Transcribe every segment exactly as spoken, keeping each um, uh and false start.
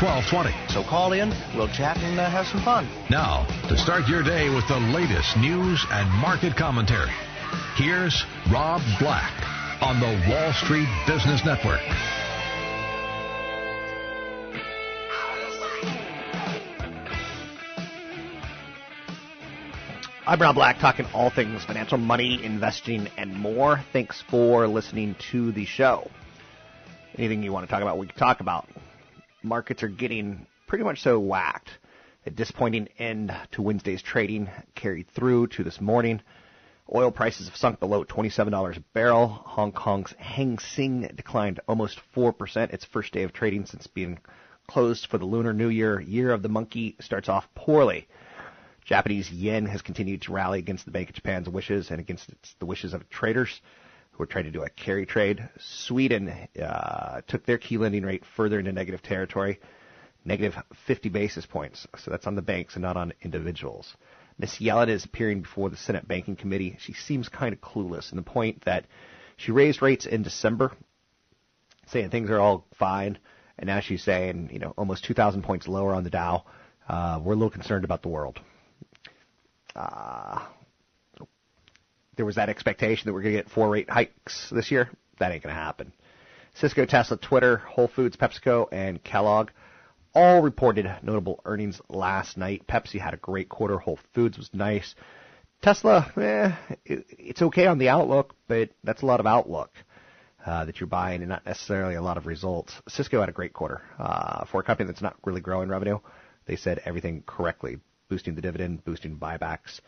one two two zero. So call in, we'll chat, and uh, have some fun. Now, to start your day with the latest news and market commentary, here's Rob Black on the Wall Street Business Network. I'm Rob Black, talking all things financial, money, investing, and more. Thanks for listening to the show. Anything you want to talk about, we can talk about. Markets are getting pretty much so whacked. A disappointing end to Wednesday's trading carried through to this morning. Oil prices have sunk below twenty-seven dollars a barrel. Hong Kong's Hang Seng declined almost four percent. Its first day of trading since being closed for the Lunar New Year. Year of the Monkey starts off poorly. Japanese yen has continued to rally against the Bank of Japan's wishes and against its, the wishes of traders who are trying to do a carry trade. Sweden uh, took their key lending rate further into negative territory, negative fifty basis points. So that's on the banks and not on individuals. Miss Yellen is appearing before the Senate Banking Committee. She seems kind of clueless in the point that she raised rates in December, saying things are all fine, and now she's saying, you know, almost two thousand points lower on the Dow. Uh, we're a little concerned about the world. Uh, there was that expectation that we're going to get four rate hikes this year. That ain't going to happen. Cisco, Tesla, Twitter, Whole Foods, PepsiCo, and Kellogg all reported notable earnings last night. Pepsi had a great quarter. Whole Foods was nice. Tesla, eh, it's okay on the outlook, but that's a lot of outlook uh, that you're buying and not necessarily a lot of results. Cisco had a great quarter. Uh, for a company that's not really growing revenue, they said everything correctly, boosting the dividend, boosting buybacks,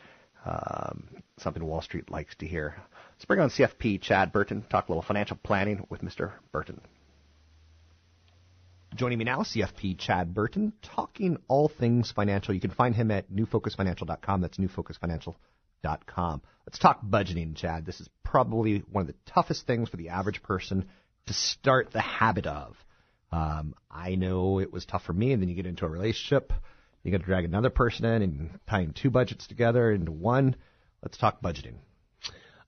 um, something Wall Street likes to hear. Let's bring on C F P Chad Burton, talk a little financial planning with Mister Burton. Joining me now, C F P Chad Burton, talking all things financial. You can find him at new focus financial dot com. That's new focus financial dot com. Let's talk budgeting, Chad. This is probably one of the toughest things for the average person to start the habit of. Um, I know it was tough for me, and then you get into a relationship. You got to drag another person in and tying two budgets together into one. Let's talk budgeting.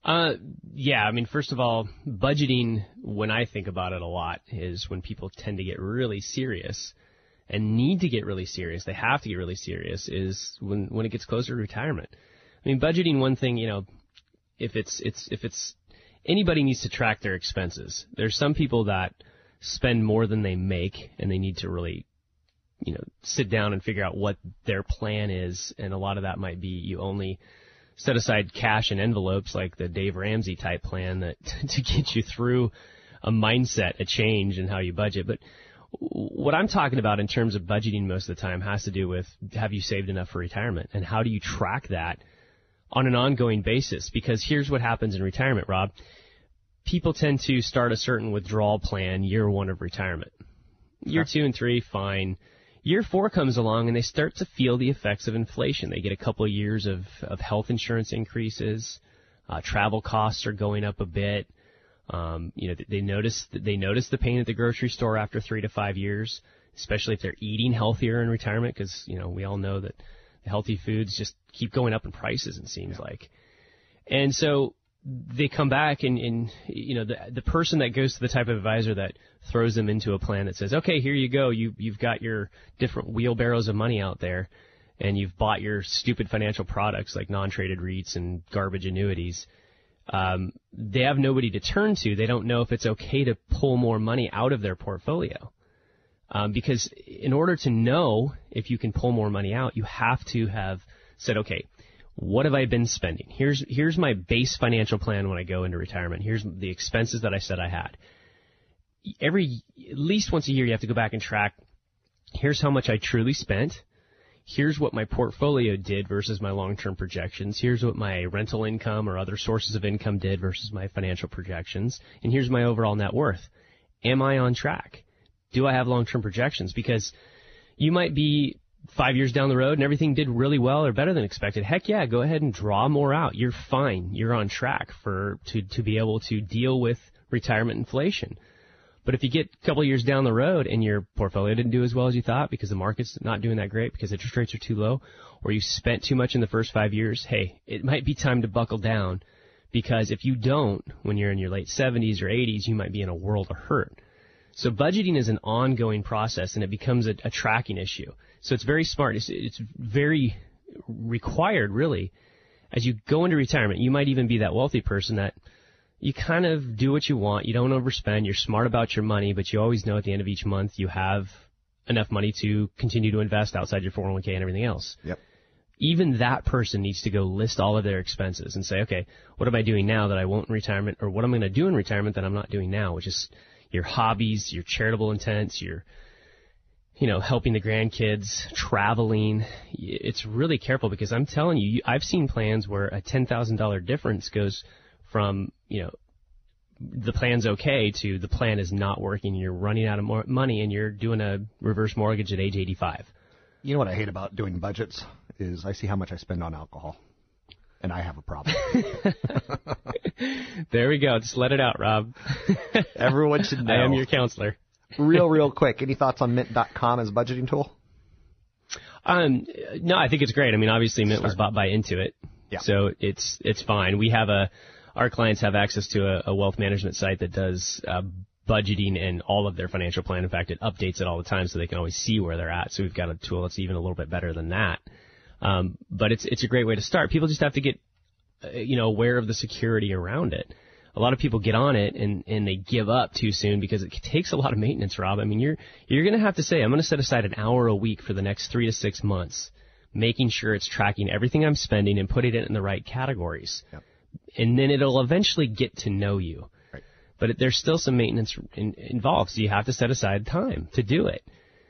Uh, yeah, I mean, first of all, budgeting, when I think about it a lot, is when people tend to get really serious and need to get really serious. They have to get really serious is when, when it gets closer to retirement. I mean, budgeting, one thing, you know, if it's, it's, if it's, anybody needs to track their expenses. There's some people that spend more than they make and they need to really, you know, sit down and figure out what their plan is. And a lot of that might be you only set aside cash in envelopes, like the Dave Ramsey type plan, that to get you through a mindset, a change in how you budget. But what I'm talking about in terms of budgeting most of the time has to do with, have you saved enough for retirement? And how do you track that on an ongoing basis? Because here's what happens in retirement, Rob. People tend to start a certain withdrawal plan year one of retirement. Year two and three, fine. Year four comes along, and they start to feel the effects of inflation. They get a couple of years of, of health insurance increases. Uh, travel costs are going up a bit. Um, you know, they notice they notice the pain at the grocery store after three to five years, especially if they're eating healthier in retirement, because, you know, we all know that healthy foods just keep going up in prices, it seems like. And so they come back and, and you know, the the person that goes to the type of advisor that throws them into a plan that says, okay, here you go, you you've got your different wheelbarrows of money out there, and you've bought your stupid financial products like non-traded REITs and garbage annuities. Um, they have nobody to turn to. They don't know if it's okay to pull more money out of their portfolio. Um, because in order to know if you can pull more money out, you have to have said, okay, what have I been spending? Here's here's my base financial plan when I go into retirement. Here's the expenses that I said I had. Every, at least once a year, you have to go back and track, here's how much I truly spent. Here's what my portfolio did versus my long-term projections. Here's what my rental income or other sources of income did versus my financial projections. And here's my overall net worth. Am I on track? Do I have long-term projections? Because you might be five years down the road and everything did really well or better than expected. Heck yeah, go ahead and draw more out. You're fine. You're on track for to, to be able to deal with retirement inflation. But if you get a couple of years down the road and your portfolio didn't do as well as you thought because the market's not doing that great, because interest rates are too low, or you spent too much in the first five years, hey, it might be time to buckle down, because if you don't, when you're in your late seventies or eighties, you might be in a world of hurt. So budgeting is an ongoing process, and it becomes a, a tracking issue. So it's very smart. It's, it's very required, really. As you go into retirement, you might even be that wealthy person that you kind of do what you want. You don't overspend. You're smart about your money, but you always know at the end of each month you have enough money to continue to invest outside your four oh one k and everything else. Yep. Even that person needs to go list all of their expenses and say, okay, what am I doing now that I won't in retirement, or what am I going to do in retirement that I'm not doing now, which is your hobbies, your charitable intents, your, you know, helping the grandkids, traveling. It's really careful, because I'm telling you, I've seen plans where a ten thousand dollars difference goes from, you know, the plan's okay to the plan is not working. You're running out of more money and you're doing a reverse mortgage at age eighty-five. You know what I hate about doing budgets is I see how much I spend on alcohol, and I have a problem. There we go. Just let it out, Rob. Everyone should know. I am your counselor. real, real quick, any thoughts on Mint dot com as a budgeting tool? Um, no, I think it's great. I mean, obviously, Mint Start. was bought by Intuit, yeah. so it's it's fine. We have a our clients have access to a, a wealth management site that does uh, budgeting and all of their financial plan. In fact, it updates it all the time, so they can always see where they're at. So we've got a tool that's even a little bit better than that. Um, but it's it's a great way to start. People just have to get, you know, aware of the security around it. A lot of people get on it and, and they give up too soon because it takes a lot of maintenance, Rob. I mean, you're you're going to have to say, I'm going to set aside an hour a week for the next three to six months, making sure it's tracking everything I'm spending and putting it in the right categories. Yep. And then it'll eventually get to know you. Right. But it, there's still some maintenance in, involved, so you have to set aside time to do it.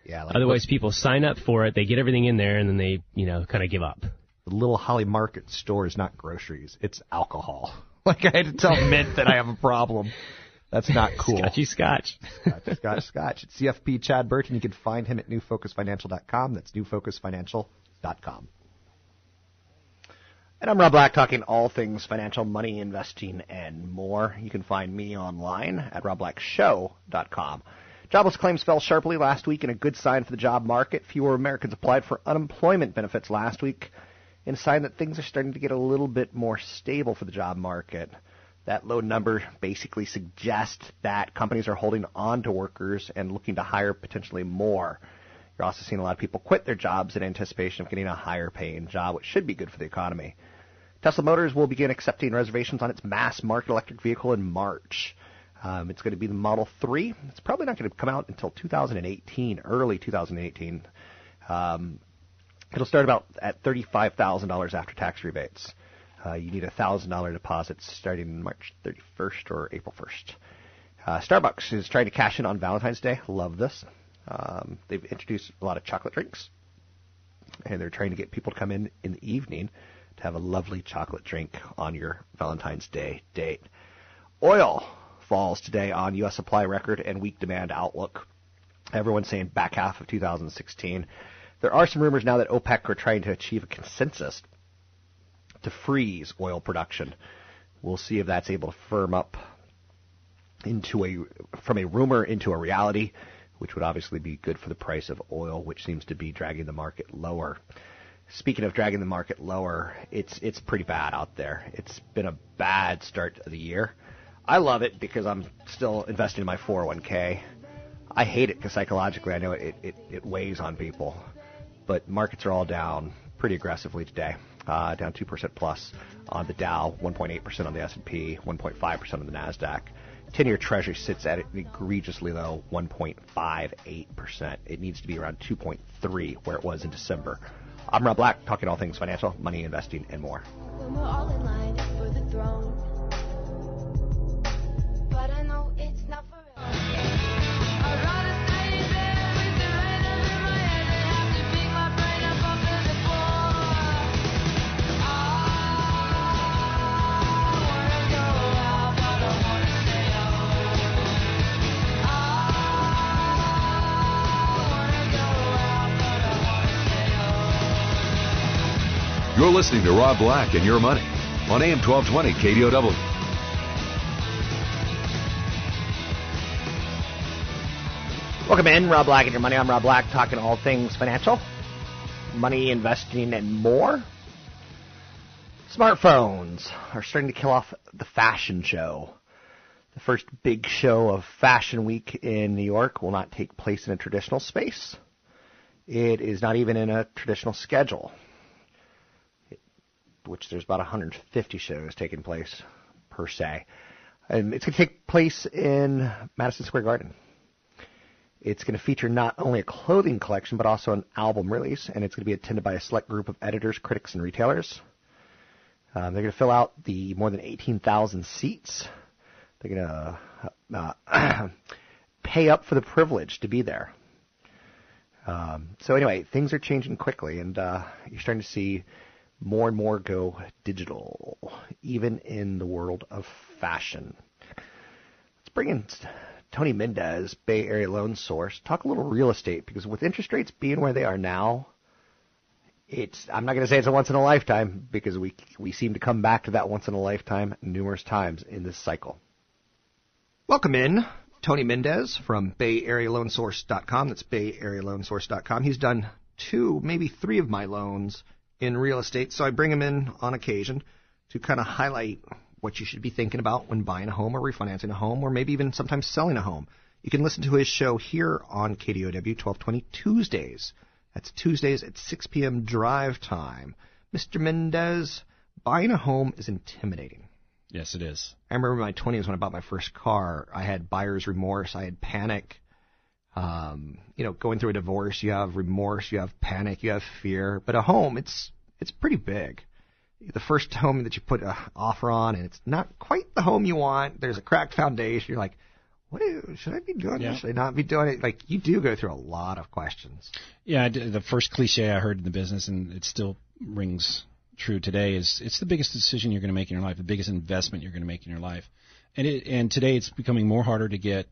Yeah, like otherwise, what, people sign up for it, they get everything in there, and then they, you know, kind of give up. The Little Holly Market store is not groceries; it's alcohol. Like, I had to tell Mint that I have a problem. That's not cool. Scotchy Scotch. Scotch, Scotch, Scotch. It's C F P Chad Burton. You can find him at new focus financial dot com. That's new focus financial dot com. And I'm Rob Black, talking all things financial, money, investing, and more. You can find me online at rob black show dot com. Jobless claims fell sharply last week, and a good sign for the job market. Fewer Americans applied for unemployment benefits last week, and a sign that things are starting to get a little bit more stable for the job market. That low number basically suggests that companies are holding on to workers and looking to hire potentially more. You're also seeing a lot of people quit their jobs in anticipation of getting a higher-paying job, which should be good for the economy. Tesla Motors will begin accepting reservations on its mass-market electric vehicle in March. Um, it's going to be the Model three. It's probably not going to come out until two thousand eighteen, early two thousand eighteen. Um, it'll start about at thirty-five thousand dollars after tax rebates. Uh, you need a one thousand dollars deposit starting March thirty-first or April first. Uh, Starbucks is trying to cash in on Valentine's Day. Love this. Um, they've introduced a lot of chocolate drinks, and they're trying to get people to come in in the evening to have a lovely chocolate drink on your Valentine's Day date. Oil falls today on U S supply record and weak demand outlook. Everyone's saying back half of two thousand sixteen. There are some rumors now that OPEC are trying to achieve a consensus to freeze oil production. We'll see if that's able to firm up into a from a rumor into a reality, which would obviously be good for the price of oil, which seems to be dragging the market lower. speaking of dragging the market lower, it's it's pretty bad out there. It's been a bad start of the year. I love it because I'm still investing in my four oh one k. I hate it because psychologically I know it, it, it weighs on people. But markets are all down pretty aggressively today, uh, down two percent plus on the Dow, one point eight percent on the S and P, one point five percent on the NASDAQ. ten-year Treasury sits at an egregiously low one point five eight percent. It needs to be around two point three where it was in December. I'm Rob Black, talking all things financial, money, investing, and more. When we're all in line for the throne, but I know it's not for real. You're listening to Rob Black and Your Money on A M twelve twenty K D O W. Welcome in, Rob Black and Your Money. I'm Rob Black, talking all things financial, money, investing, and more. Smartphones are starting to kill off the fashion show. The first big show of Fashion Week in New York will not take place in a traditional space. It is not even in a traditional schedule, which there's about one hundred fifty shows taking place per se. And it's going to take place in Madison Square Garden. It's going to feature not only a clothing collection, but also an album release, and it's going to be attended by a select group of editors, critics, and retailers. Um, they're going to fill out the more than eighteen thousand seats. They're going to uh, uh, pay up for the privilege to be there. Um, so anyway, things are changing quickly, and uh, you're starting to see more and more go digital, even in the world of fashion. Let's bring in Tony Mendez, Bay Area Loan Source. Talk a little real estate, because with interest rates being where they are now, it's I'm not going to say it's a once in a lifetime, because we we seem to come back to that once in a lifetime numerous times in this cycle. Welcome in Tony Mendez from Bay Area Loan Source dot com. That's Bay Area Loan Source dot com. He's done two, maybe three of my loans in real estate, so I bring them in on occasion to kind of highlight what you should be thinking about when buying a home or refinancing a home, or maybe even sometimes selling a home. You can listen to his show here on K D O W twelve twenty Tuesdays. That's Tuesdays at six p.m. drive time. Mister Mendez, buying a home is intimidating. Yes, it is. I remember in my twenties when I bought my first car, I had buyer's remorse, I had panic. Um, you know, going through a divorce, you have remorse, you have panic, you have fear. But a home, it's it's pretty big. The first home that you put an offer on, and it's not quite the home you want. There's a cracked foundation. You're like, what do, should I be doing yeah. this? Should I not be doing it? Like, you do go through a lot of questions. Yeah, the first cliche I heard in the business, and it still rings true today, is it's the biggest decision you're going to make in your life, the biggest investment you're going to make in your life. And it, and today it's becoming more harder to get.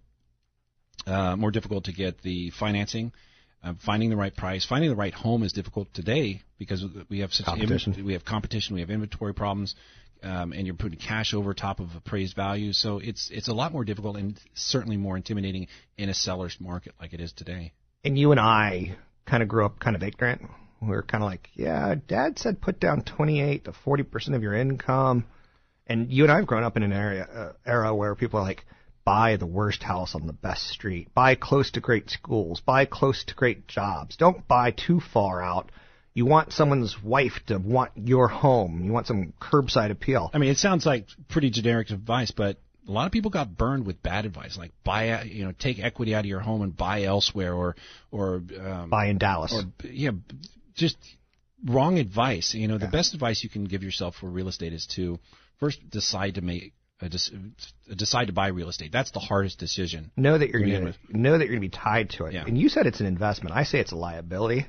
Uh, more difficult to get the financing, uh, finding the right price, finding the right home is difficult today because we have such competition. Im- we have competition, we have inventory problems, um, and you're putting cash over top of appraised value. So it's it's a lot more difficult and certainly more intimidating in a seller's market like it is today. And you and I kind of grew up kind of ignorant. We were kind of like, yeah, Dad said put down twenty-eight to forty percent of your income. And you and I have grown up in an area uh, era where people are like, buy the worst house on the best street. Buy close to great schools. Buy close to great jobs. Don't buy too far out. You want someone's wife to want your home. You want some curbside appeal. I mean, it sounds like pretty generic advice, but a lot of people got burned with bad advice, like buy, you know, take equity out of your home and buy elsewhere, or or um, buy in Dallas. Or yeah, just wrong advice. You know, yeah. The best advice you can give yourself for real estate is to first decide to make. Decide to buy real estate. That's the hardest decision. Know that you're going to know that you're going to be tied to it. Yeah. And you said it's an investment. I say it's a liability.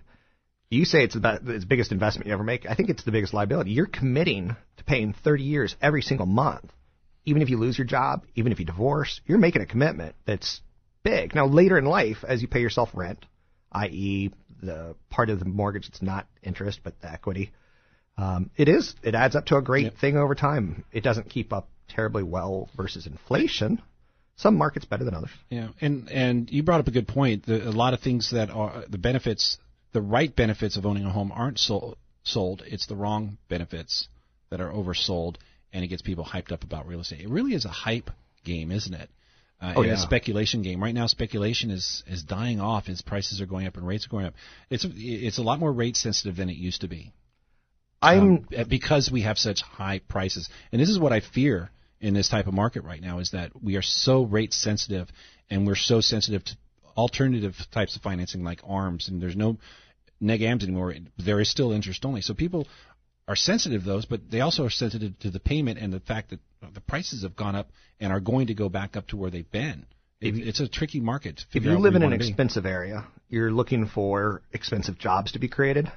You say it's the it's biggest investment you ever make. I think it's the biggest liability. You're committing to paying thirty years every single month, even if you lose your job, even if you divorce. You're making a commitment that's big. Now, later in life, as you pay yourself rent, that is, the part of the mortgage that's not interest but the equity, um, it is it adds up to a great yep. thing over time. It doesn't keep up terribly well versus inflation. Some markets better than others. Yeah, and and you brought up a good point. The, a lot of things that are the benefits, the right benefits of owning a home aren't so, sold. It's the wrong benefits that are oversold, and it gets people hyped up about real estate. It really is a hype game, isn't it? Uh, oh, and yeah. a speculation game. Right now, speculation is, is dying off as prices are going up and rates are going up. It's it's a lot more rate sensitive than it used to be. I'm um, because we have such high prices, and this is what I fear in this type of market right now, is that we are so rate sensitive, and we're so sensitive to alternative types of financing like ARMs, and there's no neg A M S anymore. There is still interest only, so people are sensitive to those, but they also are sensitive to the payment and the fact that the prices have gone up and are going to go back up to where they've been. It, if, it's a tricky market. If you live in an expensive area, you're looking for expensive jobs to be created.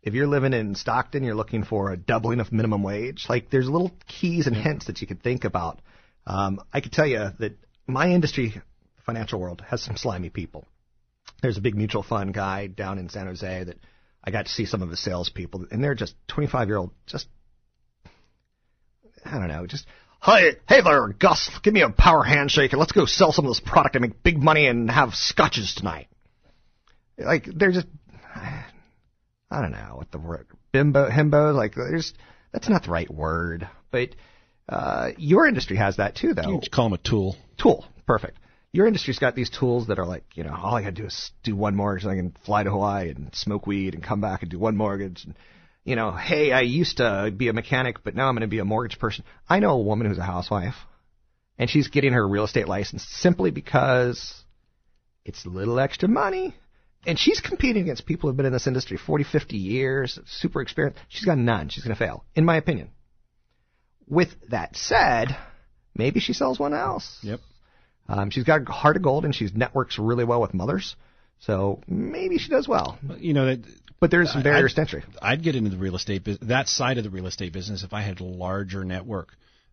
If you're living in Stockton, you're looking for a doubling of minimum wage. Like, there's little keys and hints that you could think about. Um, I could tell you that my industry, the financial world, has some slimy people. There's a big mutual fund guy down in San Jose that I got to see some of his salespeople, and they're just twenty-five-year-old, just, I don't know, just, hey, hey there, Gus, give me a power handshake, and let's go sell some of this product and make big money and have scotches tonight. Like, they're just... I don't know what the word bimbo, himbo, like there's, that's not the right word, but uh, your industry has that too, though. You call them a tool. Tool, perfect. Your industry's got these tools that are like, you know, all I got to do is do one mortgage, and I can fly to Hawaii and smoke weed and come back and do one mortgage. And, you know, hey, I used to be a mechanic, but now I'm going to be a mortgage person. I know a woman who's a housewife, and she's getting her real estate license simply because it's a little extra money. And she's competing against people who have been in this industry forty, fifty years, super experienced. She's got none. She's going to fail, in my opinion. With that said, maybe she sells one else. Yep. Um, she's got a heart of gold, and she networks really well with mothers. So maybe she does well. You know, that, but there's some barriers to entry. I'd get into the real estate, that side of the real estate business, if I had a larger network.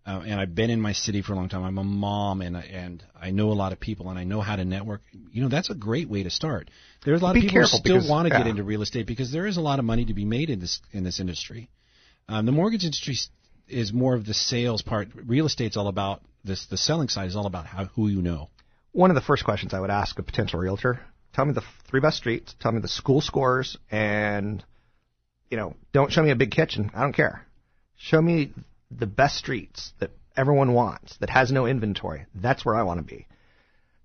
Uh, and I've been in my city for a long time. I'm a mom, and and I know a lot of people, and I know how to network. You know, that's a great way to start. There's a lot of people who still want to yeah. get into real estate because there is a lot of money to be made in this in this industry. Um, the mortgage industry is more of the sales part. Real estate's all about this. The selling side is all about how who you know. One of the first questions I would ask a potential realtor: tell me the three best streets, tell me the school scores, and you know, don't show me a big kitchen. I don't care. Show me the best streets that everyone wants, that has no inventory. That's where I want to be.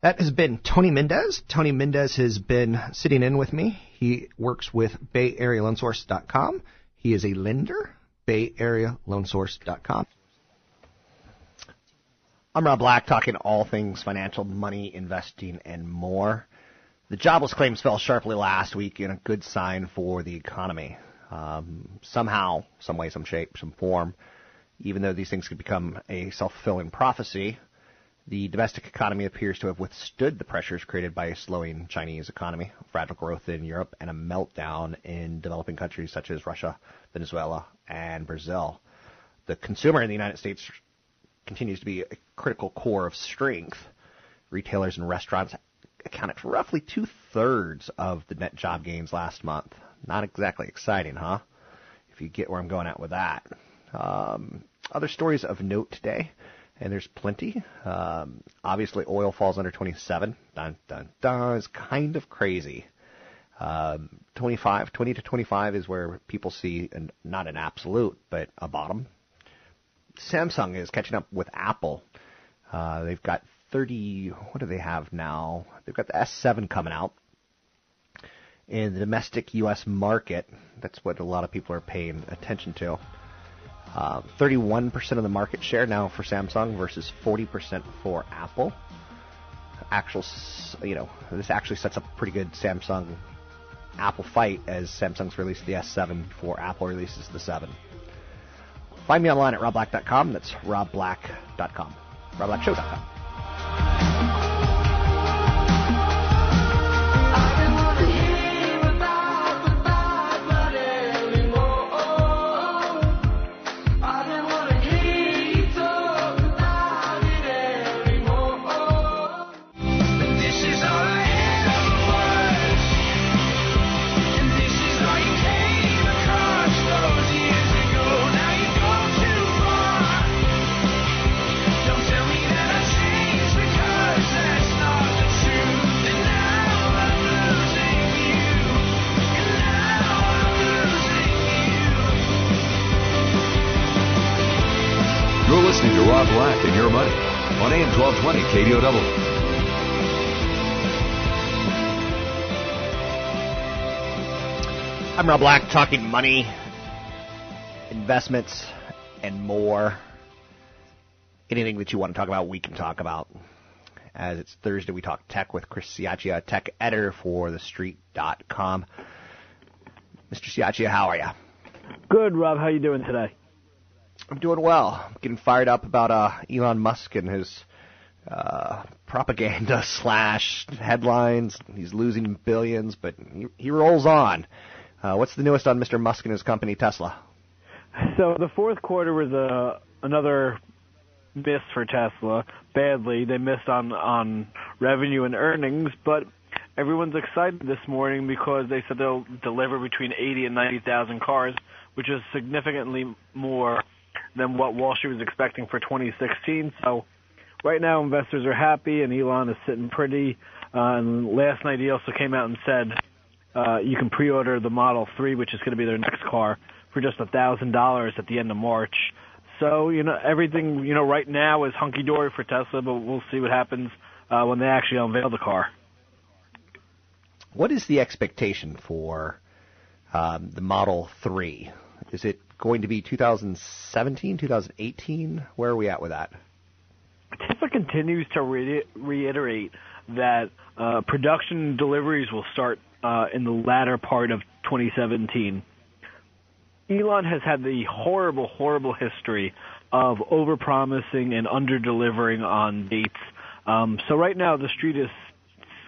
That has been Tony Mendez. Tony Mendez has been sitting in with me. He works with Bay Area Loan Source dot com. He is a lender, Bay Area Loan Source dot com. I'm Rob Black, talking all things financial, money, investing, and more. The jobless claims fell sharply last week, in a good sign for the economy. Um, somehow, some way, some shape, some form, even though these things could become a self-fulfilling prophecy, the domestic economy appears to have withstood the pressures created by a slowing Chinese economy, fragile growth in Europe, and a meltdown in developing countries such as Russia, Venezuela, and Brazil. The consumer in the United States continues to be a critical core of strength. Retailers and restaurants accounted for roughly two-thirds of the net job gains last month. Not exactly exciting, huh? If you get where I'm going at with that. Um, other stories of note today, and there's plenty. Um, obviously, oil falls under twenty-seven. Dun, dun, dun. It's kind of crazy. Um, twenty-five, twenty to twenty-five is where people see, an, not an absolute, but a bottom. Samsung is catching up with Apple. Uh, they've got thirty, what do they have now? They've got the S seven coming out. In the domestic U S market, that's what a lot of people are paying attention to. Uh, thirty-one percent of the market share now for Samsung versus forty percent for Apple. Actual, you know, this actually sets up a pretty good Samsung-Apple fight, as Samsung's released the S seven before Apple releases the seven. Find me online at rob black dot com. That's rob black dot com. rob black show dot com. Black and Your Money on A M twelve twenty K D O W. I'm Rob Black, talking money, investments, and more. Anything that you want to talk about, we can talk about. As it's Thursday, we talk tech with Chris Ciaccia, tech editor for the street dot com. Mister Ciaccia, how are you? Good, Rob. How are you doing today? I'm doing well. I'm getting fired up about uh, Elon Musk and his uh, propaganda slash headlines. He's losing billions, but he, he rolls on. Uh, what's the newest on Mister Musk and his company, Tesla? So the fourth quarter was uh, another miss for Tesla, badly. They missed on, on revenue and earnings, but everyone's excited this morning because they said they'll deliver between eighty and ninety thousand cars, which is significantly more than what Wall Street was expecting for twenty sixteen. So right now investors are happy, and Elon is sitting pretty. Uh, and last night he also came out and said, Uh, you can pre-order the Model three, which is going to be their next car, for just one thousand dollars at the end of March. So, you know, everything, you know, right now is hunky-dory for Tesla, but we'll see what happens uh, when they actually unveil the car. What is the expectation for um, the Model three? Is it going to be two thousand seventeen, two thousand eighteen? Where are we at with that? Tesla continues to re- reiterate that uh, production deliveries will start Uh, in the latter part of twenty seventeen. Elon has had the horrible, horrible history of overpromising and under-delivering on dates. Um, so right now the street is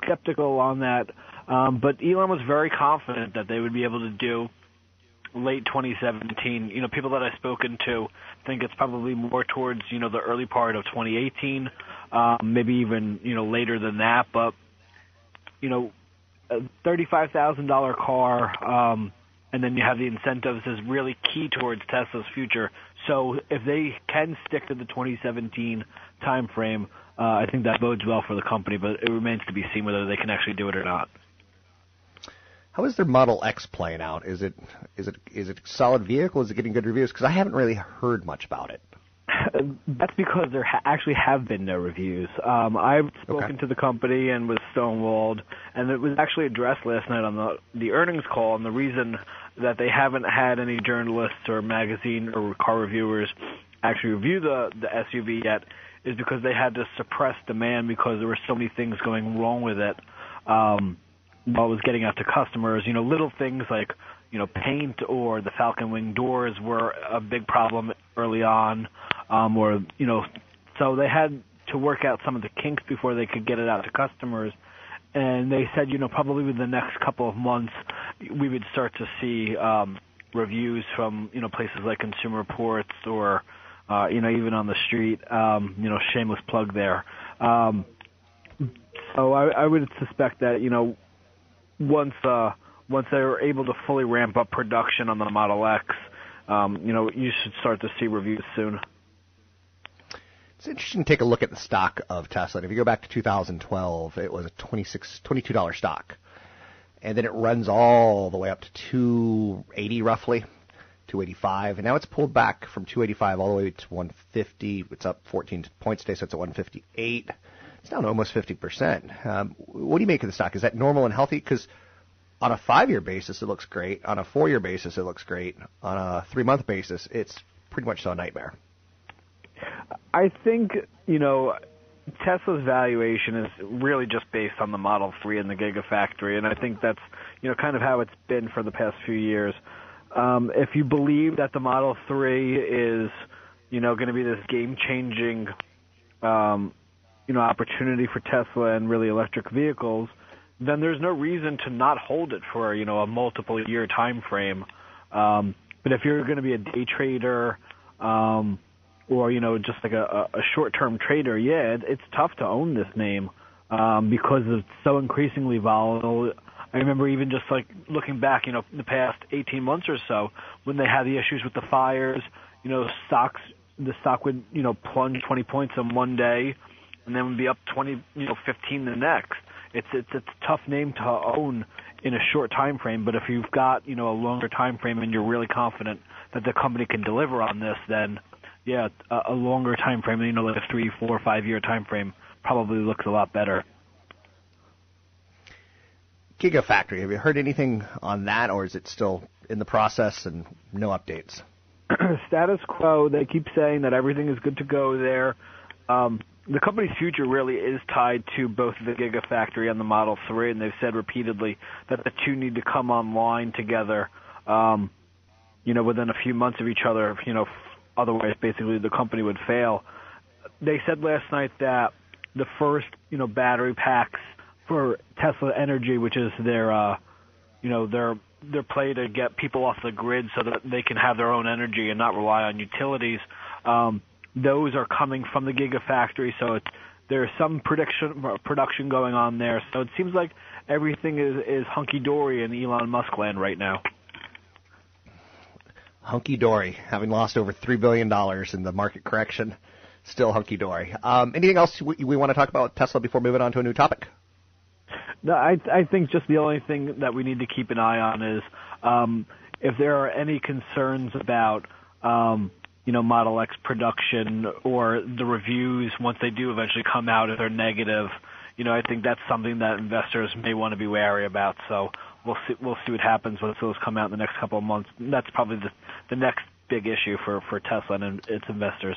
skeptical on that, um, but Elon was very confident that they would be able to do late twenty seventeen. You know, people that I've spoken to think it's probably more towards, you know, the early part of twenty eighteen, uh, maybe even, you know, later than that. But, you know, a thirty-five thousand dollars car, um, and then you have the incentives, is really key towards Tesla's future. So if they can stick to the twenty seventeen timeframe, uh, I think that bodes well for the company, but it remains to be seen whether they can actually do it or not. How is their Model X playing out? Is it is it is it a solid vehicle? Is it getting good reviews? Because I haven't really heard much about it. That's because there ha- actually have been no reviews. Um, I've spoken okay. to the company and was stonewalled, and it was actually addressed last night on the, the earnings call, and the reason that they haven't had any journalists or magazine or car reviewers actually review the, the S U V yet is because they had to suppress demand because there were so many things going wrong with it um, while it was getting out to customers. You know, little things like, you know, paint or the Falcon Wing doors were a big problem early on. Um, or, you know, so they had to work out some of the kinks before they could get it out to customers. And they said, you know, probably within the next couple of months, we would start to see um, reviews from, you know, places like Consumer Reports or, uh, you know, even on the street, um, you know, shameless plug there. Um, so I, I would suspect that, you know, once uh, once they were able to fully ramp up production on the Model X, um, you know, you should start to see reviews soon. It's interesting to take a look at the stock of Tesla. And if you go back to two thousand twelve, it was a twenty-six, twenty-two dollars stock. And then it runs all the way up to two eighty roughly, two eighty-five. And now it's pulled back from two eighty-five all the way to one fifty. It's up fourteen points today, so it's at one fifty-eight. It's down almost fifty percent. Um, what do you make of the stock? Is that normal and healthy? Because on a five-year basis, it looks great. On a four-year basis, it looks great. On a three-month basis, it's pretty much a nightmare. I think, you know, Tesla's valuation is really just based on the Model three and the Gigafactory, and I think that's, you know, kind of how it's been for the past few years. Um, if you believe that the Model three is, you know, going to be this game-changing, um, you know, opportunity for Tesla and really electric vehicles, then there's no reason to not hold it for, you know, a multiple-year time frame. Um, but if you're going to be a day trader, um or, you know, just like a, a short-term trader, yeah, it, it's tough to own this name um, because it's so increasingly volatile. I remember even just, like, looking back, you know, the past eighteen months or so when they had the issues with the fires, you know, stocks, the stock would, you know, plunge twenty points on one day and then would be up twenty, you know, fifteen the next. It's, it's, it's a tough name to own in a short time frame, but if you've got, you know, a longer time frame and you're really confident that the company can deliver on this, then yeah, a, a longer time frame, you know, like a three, four, five-year time frame probably looks a lot better. Gigafactory, have you heard anything on that, or is it still in the process and no updates? Status quo. They keep saying that everything is good to go there. Um, the company's future really is tied to both the Gigafactory and the Model three, and they've said repeatedly that the two need to come online together, um, you know, within a few months of each other. You know, otherwise, basically, the company would fail. They said last night that the first, you know, battery packs for Tesla Energy, which is their, uh, you know, their their play to get people off the grid so that they can have their own energy and not rely on utilities. Um, those are coming from the Gigafactory, so it's, there's some prediction, production going on there. So it seems like everything is, is hunky-dory in Elon Musk land right now. Hunky-dory, having lost over three billion dollars in the market correction, still hunky-dory. Um, anything else we, we want to talk about with Tesla before moving on to a new topic? No, I, I think just the only thing that we need to keep an eye on is um, if there are any concerns about, um, you know, Model X production or the reviews once they do eventually come out if they're negative. You know, I think that's something that investors may want to be wary about. So we'll see, we'll see what happens once those come out in the next couple of months. That's probably the, the next big issue for, for Tesla and its investors.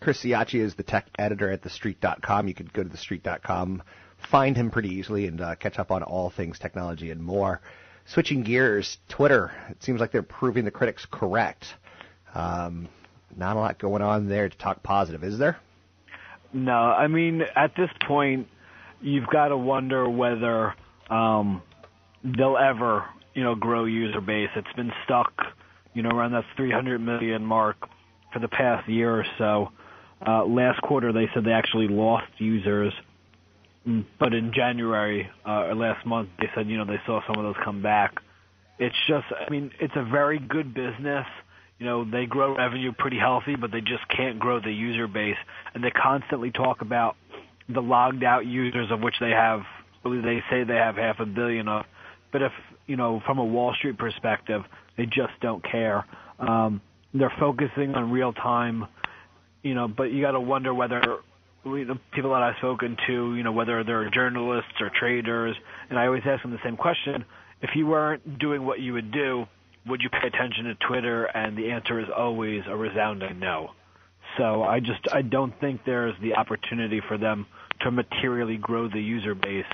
Chris Ciaccia is the tech editor at the street dot com. You could go to the street dot com. Find him pretty easily and uh, catch up on all things technology and more. Switching gears, Twitter. It seems like they're proving the critics correct. Um, not a lot going on there to talk positive, is there? No. I mean, at this point, you've got to wonder whether um, they'll ever, you know, grow user base. It's been stuck, you know, around that three hundred million mark for the past year or so. Uh, last quarter, they said they actually lost users. But in January, uh, or last month, they said, you know, they saw some of those come back. It's just, I mean, it's a very good business. You know, they grow revenue pretty healthy, but they just can't grow the user base. And they constantly talk about the logged out users, of which they have, they say they have half a billion of. But if, you know, from a Wall Street perspective, they just don't care. Um, they're focusing on real time, you know, but you got to wonder whether We, the people that I've spoken to, you know, whether they're journalists or traders, and I always ask them the same question. If you weren't doing what you would do, would you pay attention to Twitter? And the answer is always a resounding no. So I just I don't think there's the opportunity for them to materially grow the user base.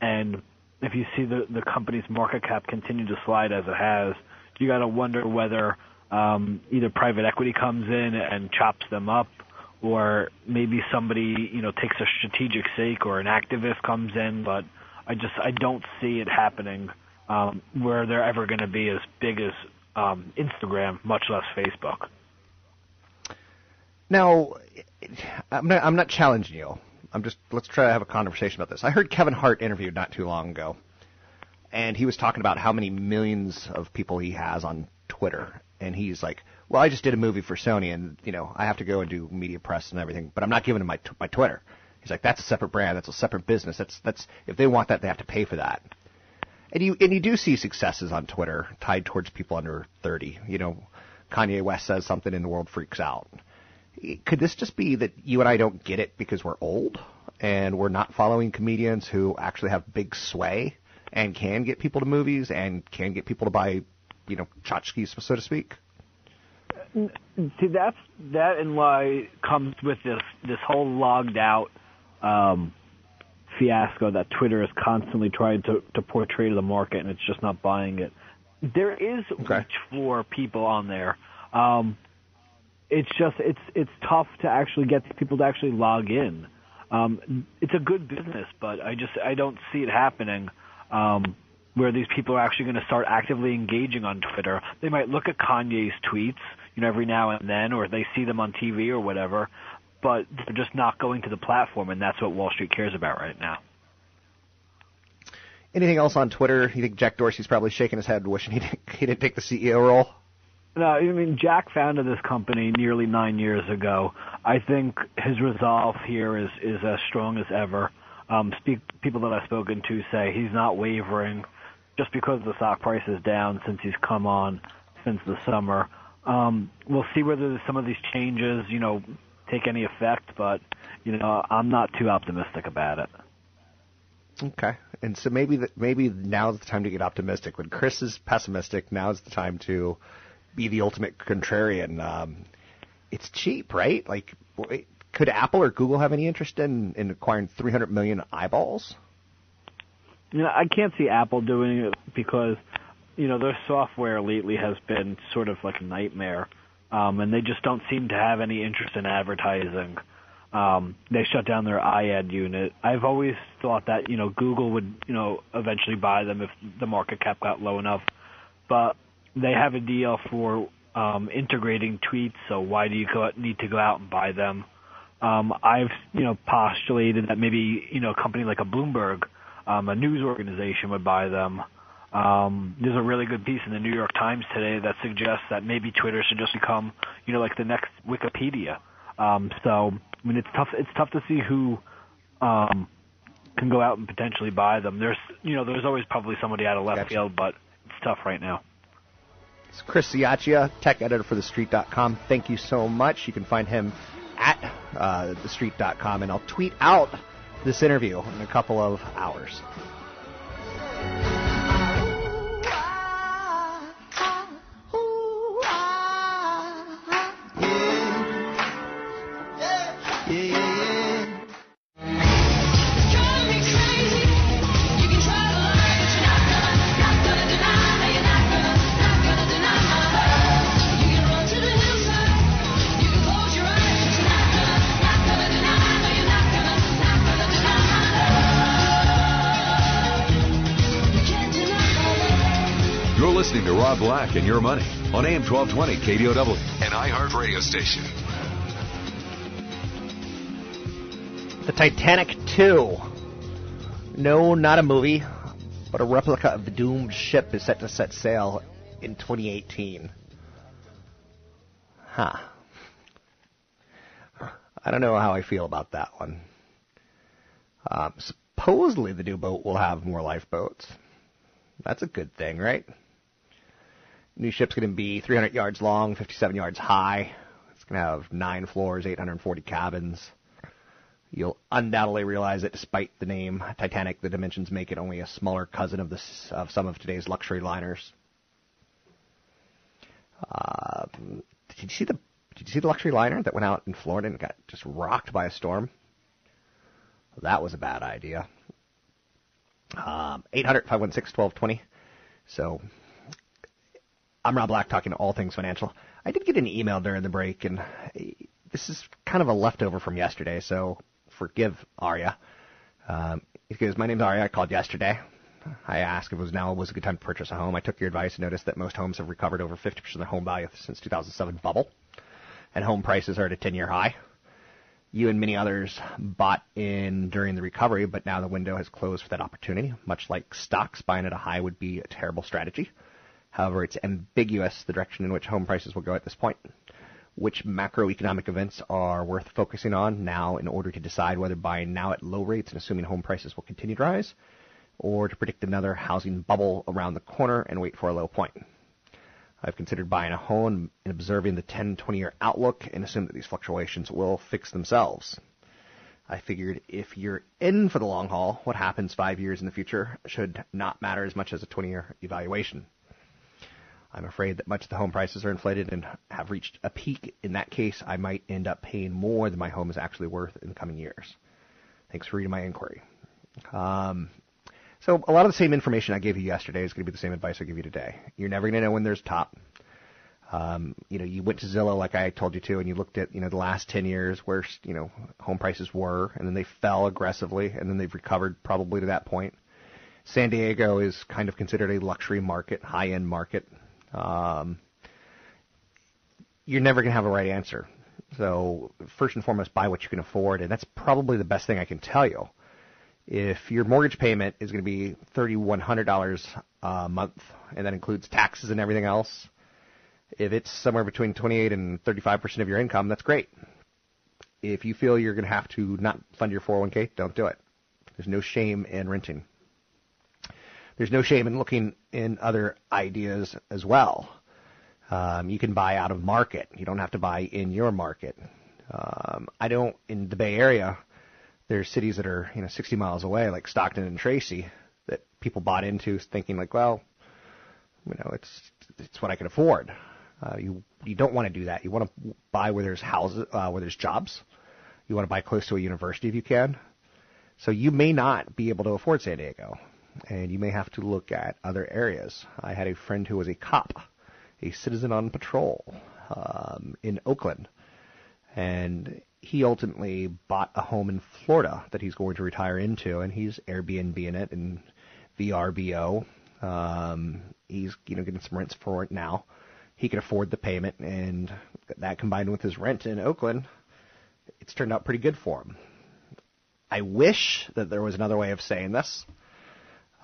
And if you see the, the company's market cap continue to slide as it has, you got to wonder whether um, either private equity comes in and chops them up, or maybe somebody, you know, takes a strategic stake or an activist comes in, but I just I don't see it happening um, where they're ever going to be as big as um, Instagram, much less Facebook. Now, I'm not, I'm not challenging you. I'm just let's try to have a conversation about this. I heard Kevin Hart interviewed not too long ago, and he was talking about how many millions of people he has on Twitter, and he's like, well, I just did a movie for Sony, and, you know, I have to go and do media press and everything, but I'm not giving them my t- my Twitter. He's like, that's a separate brand. That's a separate business. That's that's if they want that, they have to pay for that. And you and you do see successes on Twitter tied towards people under thirty. You know, Kanye West says something and the world freaks out. Could this just be that you and I don't get it because we're old and we're not following comedians who actually have big sway and can get people to movies and can get people to buy, you know, tchotchkes, so to speak? See, that's that in lie comes with this this whole logged out um, fiasco that Twitter is constantly trying to, to portray to the market, and it's just not buying it. There is okay. reach for people on there. Um, it's just it's it's tough to actually get people to actually log in. Um, it's a good business, but I just I don't see it happening. Um, where these people are actually going to start actively engaging on Twitter. They might look at Kanye's tweets, you know, every now and then, or they see them on T V or whatever, but they're just not going to the platform, and that's what Wall Street cares about right now. Anything else on Twitter? You think Jack Dorsey's probably shaking his head wishing he didn't, he didn't take the C E O role? No, I mean, Jack founded this company nearly nine years ago. I think his resolve here is, is as strong as ever. Um, speak, people that I've spoken to say he's not wavering just because the stock price is down since he's come on since the summer. Um, we'll see whether some of these changes, you know, take any effect, but, you know, I'm not too optimistic about it. Okay. And so maybe the, maybe now's the time to get optimistic. When Chris is pessimistic, now's the time to be the ultimate contrarian. Um, it's cheap, right? Like, could Apple or Google have any interest in, in acquiring three hundred million eyeballs? You know, I can't see Apple doing it because, you know, their software lately has been sort of like a nightmare, um, and they just don't seem to have any interest in advertising. Um, they shut down their iAd unit. I've always thought that, you know, Google would, you know, eventually buy them if the market cap got low enough. But they have a deal for um, integrating tweets, so why do you go, need to go out and buy them? Um, I've, you know, postulated that maybe, you know, a company like a Bloomberg, um, a news organization would buy them. Um, there's a really good piece in the New York Times today that suggests that maybe Twitter should just become, you know, like the next Wikipedia. Um, so, I mean, it's tough. It's tough to see who um, can go out and potentially buy them. There's, you know, there's always probably somebody out of left gotcha. field, but it's tough right now. It's Chris Ciaccia, tech editor for the street dot com. Thank you so much. You can find him at uh, the street dot com, and I'll tweet out this interview in a couple of hours. Listening to Rob Black and Your Money on A M twelve twenty K D O W, an iHeart radio station. The Titanic two. No, not a movie, but a replica of the doomed ship is set to set sail in twenty eighteen. Huh. I don't know how I feel about that one. Um, supposedly the new boat will have more lifeboats. That's a good thing, right? New ship's going to be three hundred yards long, fifty-seven yards high. It's going to have nine floors, eight hundred forty cabins. You'll undoubtedly realize that despite the name Titanic, the dimensions make it only a smaller cousin of this of some of today's luxury liners. Uh, did you see the Did you see the luxury liner that went out in Florida and got just rocked by a storm? Well, that was a bad idea. Um, eight hundred, five one six, one two two zero. So, I'm Rob Black, talking to all things financial. I did get an email during the break, and this is kind of a leftover from yesterday, so forgive Arya. Um, it goes, my name's Arya. I called yesterday. I asked if it was now was a good time to purchase a home. I took your advice and noticed that most homes have recovered over fifty percent of their home value since two thousand seven bubble, and home prices are at a ten-year high. You and many others bought in during the recovery, but now the window has closed for that opportunity. Much like stocks, buying at a high would be a terrible strategy. However, it's ambiguous the direction in which home prices will go at this point. Which macroeconomic events are worth focusing on now in order to decide whether buying now at low rates and assuming home prices will continue to rise, or to predict another housing bubble around the corner and wait for a low point. I've considered buying a home and observing the ten, twenty-year outlook and assume that these fluctuations will fix themselves. I figured if you're in for the long haul, what happens five years in the future should not matter as much as a twenty-year evaluation. I'm afraid that much of the home prices are inflated and have reached a peak. In that case, I might end up paying more than my home is actually worth in the coming years. Thanks for reading my inquiry. Um... So a lot of the same information I gave you yesterday is going to be the same advice I give you today. You're never going to know when there's top. Um, you know, you went to Zillow like I told you to, and you looked at, you know, the last ten years where, you know, home prices were, and then they fell aggressively, and then they've recovered probably to that point. San Diego is kind of considered a luxury market, high-end market. Um, you're never going to have a right answer. So first and foremost, buy what you can afford, and that's probably the best thing I can tell you. If your mortgage payment is going to be three thousand one hundred dollars a month, and that includes taxes and everything else, if it's somewhere between twenty-eight and thirty-five percent of your income, that's great. If you feel you're going to have to not fund your four oh one k, don't do it. There's no shame in renting. There's no shame in looking in other ideas as well. Um, you can buy out of market. You don't have to buy in your market. Um, I don't, in the Bay Area, there's cities that are, you know, sixty miles away, like Stockton and Tracy, that people bought into thinking like, well, you know, it's, it's what I can afford. Uh, you, you don't want to do that. You want to buy where there's houses, uh, where there's jobs. You want to buy close to a university if you can. So you may not be able to afford San Diego, and you may have to look at other areas. I had a friend who was a cop, a citizen on patrol, um, in Oakland, and he ultimately bought a home in Florida that he's going to retire into, and he's Airbnb-ing it and V R B O. Um, he's, you know, getting some rents for it now. He can afford the payment, and that combined with his rent in Oakland, it's turned out pretty good for him. I wish that there was another way of saying this.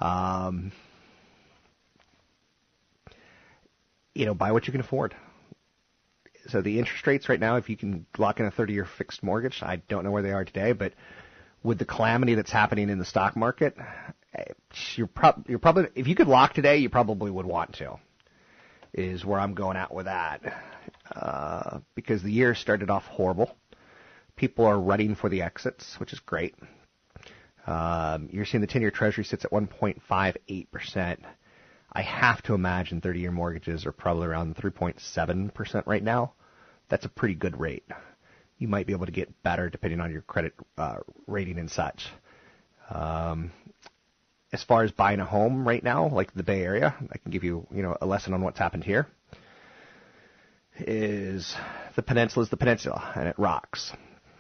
Um, you know, buy what you can afford. So the interest rates right now, if you can lock in a thirty-year fixed mortgage, I don't know where they are today, but with the calamity that's happening in the stock market, you're, prob- you're probably, if you could lock today, you probably would want to, is where I'm going at with that. Uh, because the year started off horrible. People are running for the exits, which is great. Um, you're seeing the ten-year Treasury sits at one point five eight percent. I have to imagine thirty-year mortgages are probably around three point seven percent right now. That's a pretty good rate. You might be able to get better depending on your credit uh, rating and such. Um, as far as buying a home right now, like the Bay Area, I can give you, you know, a lesson on what's happened here. Is the Peninsula is the Peninsula, and it rocks.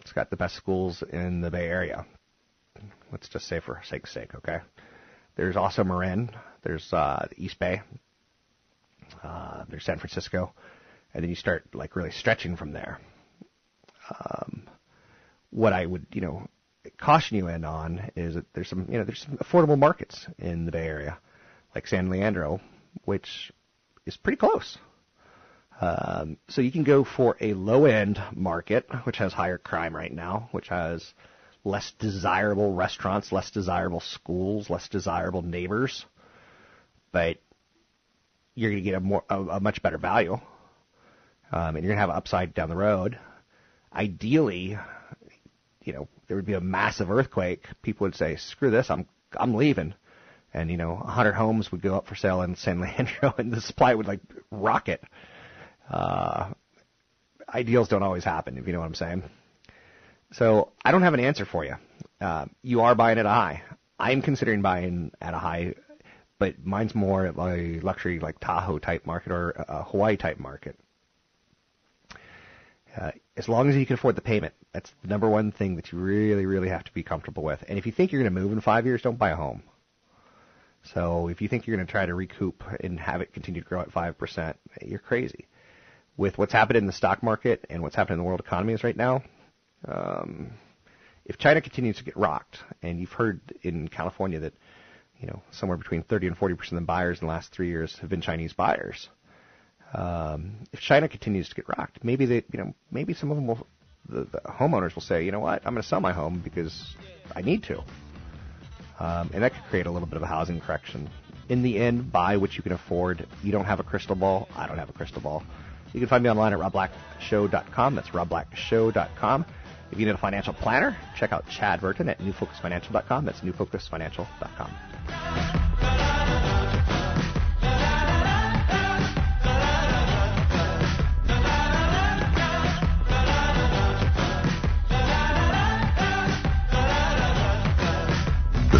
It's got the best schools in the Bay Area. Let's just say for sake's sake, okay? There's also Marin. There's uh, the East Bay. Uh, there's San Francisco. And then you start, like, really stretching from there. Um, what I would, you know, caution you in on is that there's some, you know, there's some affordable markets in the Bay Area, like San Leandro, which is pretty close. Um, so you can go for a low-end market, which has higher crime right now, which has less desirable restaurants, less desirable schools, less desirable neighbors, but you're going to get a more a, a much better value, um, and you're going to have an upside down the road. Ideally, you know, there would be a massive earthquake. People would say, "Screw this, I'm I'm leaving," and you know, one hundred homes would go up for sale in San Leandro, and the supply would like rocket. Uh, ideals don't always happen, if you know what I'm saying. So I don't have an answer for you. Uh, you are buying at a high. I'm considering buying at a high, but mine's more of a luxury, like Tahoe type market or a Hawaii type market. Uh, as long as you can afford the payment, that's the number one thing that you really, really have to be comfortable with. And if you think you're going to move in five years, don't buy a home. So if you think you're going to try to recoup and have it continue to grow at five percent, you're crazy. With what's happened in the stock market and what's happened in the world economies right now, um, if China continues to get rocked, and you've heard in California that, you know, somewhere between thirty and forty percent of the buyers in the last three years have been Chinese buyers. Um, if China continues to get rocked, maybe they, you know, maybe some of them will, the, the homeowners will say, you know what, I'm going to sell my home because I need to. Um, and that could create a little bit of a housing correction. In the end, buy what you can afford. You don't have a crystal ball. I don't have a crystal ball. You can find me online at rob black show dot com. That's rob black show dot com. If you need a financial planner, check out Chad Burton at new focus financial dot com. That's new focus financial dot com.